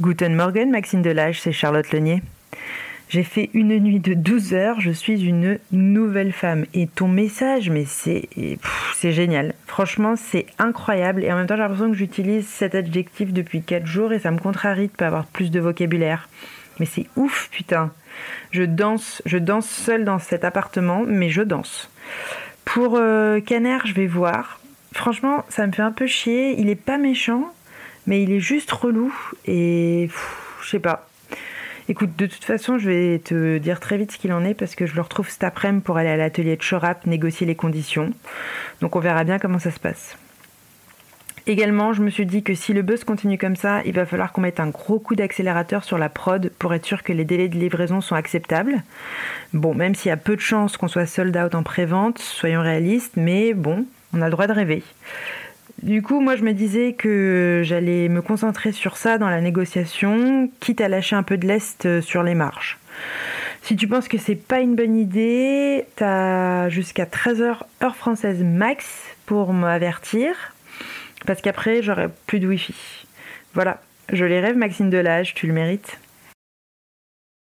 Guten Morgen, Maxine Delage, c'est Charlotte Lenier. J'ai fait une nuit de 12 heures, je suis une nouvelle femme. Et ton message, mais c'est génial. Franchement, c'est incroyable. Et en même temps, j'ai l'impression que j'utilise cet adjectif depuis 4 jours et ça me contrarie de ne pas avoir plus de vocabulaire. Mais c'est ouf, putain. Je danse seule dans cet appartement, mais je danse. Pour Caner, je vais voir. Franchement, ça me fait un peu chier. Il est pas méchant, mais il est juste relou et je sais pas. Écoute, de toute façon, je vais te dire très vite ce qu'il en est parce que je le retrouve cet après-midi pour aller à l'atelier de Chorap négocier les conditions. Donc on verra bien comment ça se passe. Également, je me suis dit que si le buzz continue comme ça, il va falloir qu'on mette un gros coup d'accélérateur sur la prod pour être sûr que les délais de livraison sont acceptables. Bon, même s'il y a peu de chances qu'on soit sold out en pré-vente, soyons réalistes, mais bon, on a le droit de rêver. Du coup, moi, je me disais que j'allais me concentrer sur ça dans la négociation, quitte à lâcher un peu de lest sur les marges. Si tu penses que c'est pas une bonne idée, t'as jusqu'à 13h heure française max pour m'avertir, parce qu'après, j'aurai plus de wifi. Voilà, je les rêve, Maxine Delage, tu le mérites.